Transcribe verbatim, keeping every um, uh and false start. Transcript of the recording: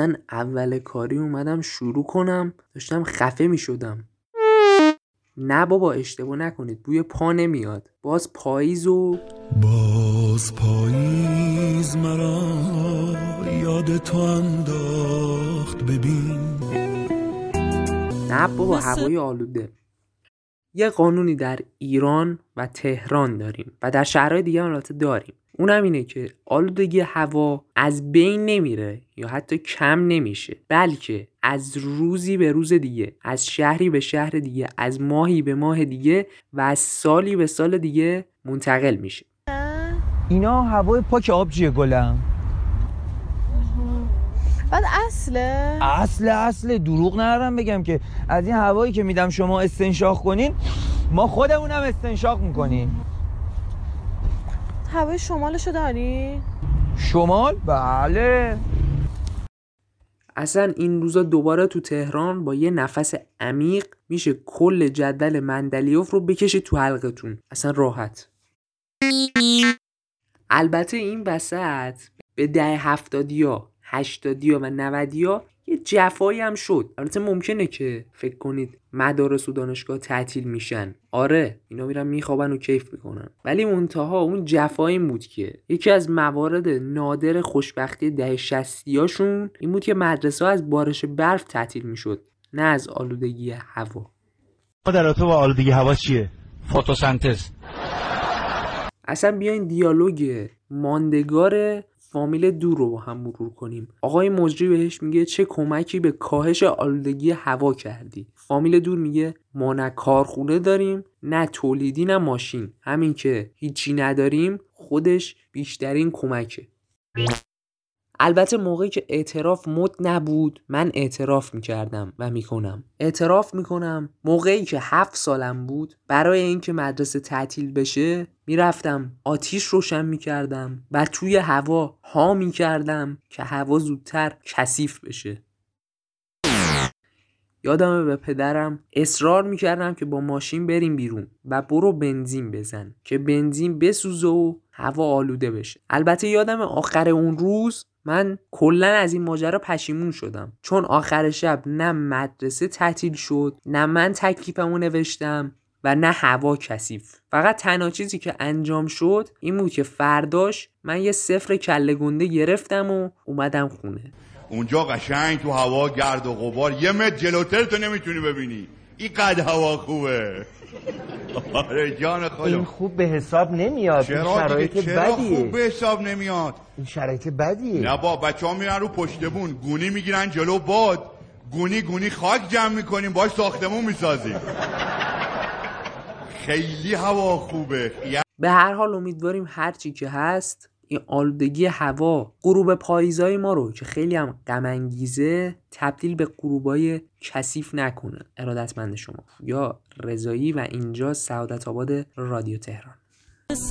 اصلا اول کاری اومدم شروع کنم داشتم خفه می شدم. نه بابا اشتباه نکنید، بوی پا نمیاد. باز پاییز و باز پاییز مرا یاد تو انداخت ببین. نه بابا هوای آلوده. یه قانونی در ایران و تهران داریم و در شهرهای دیگه هم البته داریم، اونم اینه که آلودگی هوا از بین نمیره یا حتی کم نمیشه، بلکه از روزی به روز دیگه، از شهری به شهر دیگه، از ماهی به ماه دیگه و از سالی به سال دیگه منتقل میشه. اینا هوای پاک آبجیه گلم. بعد اصله اصله اصله دروغ ندارم بگم که از این هوایی که میدم شما استنشاق کنین ما خودمونم استنشاق میکنیم. هوای شمالشو داری؟ شمال؟ بله. اصلا این روزا دوباره تو تهران با یه نفس عمیق میشه کل جدول مندلیف رو بکشی تو حلقتون، اصلا راحت. البته این وسط به دهه هفتادیا هشتادیا و نودیا یه جفایی هم شد. البته ممکنه که فکر کنید مدارس و دانشگاه تعطیل میشن، آره اینا میرن میخوابن و کیف میکنن، ولی منتها اون جفا این بود که یکی از موارد نادر خوشبختی دهه شصتیاشون این بود که مدرسه ها از بارش برف تعطیل میشد، نه از آلودگی هوا. مادراتو با آلودگی هوا چیه؟ فتوسنتز. اصلا بیاین دیالوگ ماندگار فامیل دور رو با هم مرور کنیم. آقای مجری بهش میگه چه کمکی به کاهش آلودگی هوا کردی؟ فامیل دور میگه ما نه کارخونه داریم، نه تولیدی، نه ماشین، همین که هیچی نداریم خودش بیشترین کمکه. البته موقعی که اعتراف مد نبود من اعتراف میکردم و میکنم. اعتراف میکنم موقعی که هفت سالم بود برای اینکه مدرسه تعطیل بشه میرفتم آتیش روشن میکردم و توی هوا ها میکردم که هوا زودتر کثیف بشه. یادمه به پدرم اصرار میکردم که با ماشین بریم بیرون و برو بنزین بزن که بنزین بسوزه و هوا آلوده بشه. البته یادمه آخر اون روز من کلن از این ماجرا پشیمون شدم، چون آخر شب نه مدرسه تعطیل شد، نه من تکلیفمو نوشتم و نه هوا کثیف. فقط تنها چیزی که انجام شد این بود که فرداش من یه صفر کله گنده گرفتم و اومدم خونه. اونجا قشنگ تو هوا گرد و غبار یه متر جلوتر تو نمیتونی ببینی. این قد هوا خوبه. آره جان خودم. این خوب به حساب نمیاد. شرایط بدیه. خوب به حساب نمیاد. این شرایط بدیه. نه با بچه‌ها میرن رو پشتبون، گونی میگیرن جلو باد، گونی گونی خاک جمع میکنیم، باش ساختمون میسازیم. خیلی هوا خوبه. به هر حال امیدواریم هر چی که هست این آلودگی هوا غروب پاییزای ما رو که خیلی هم غم انگیزه تبدیل به غروبای کثیف نکنه. ارادتمند شما، یا رضایی. و اینجا سعادت آباد رادیو تهران.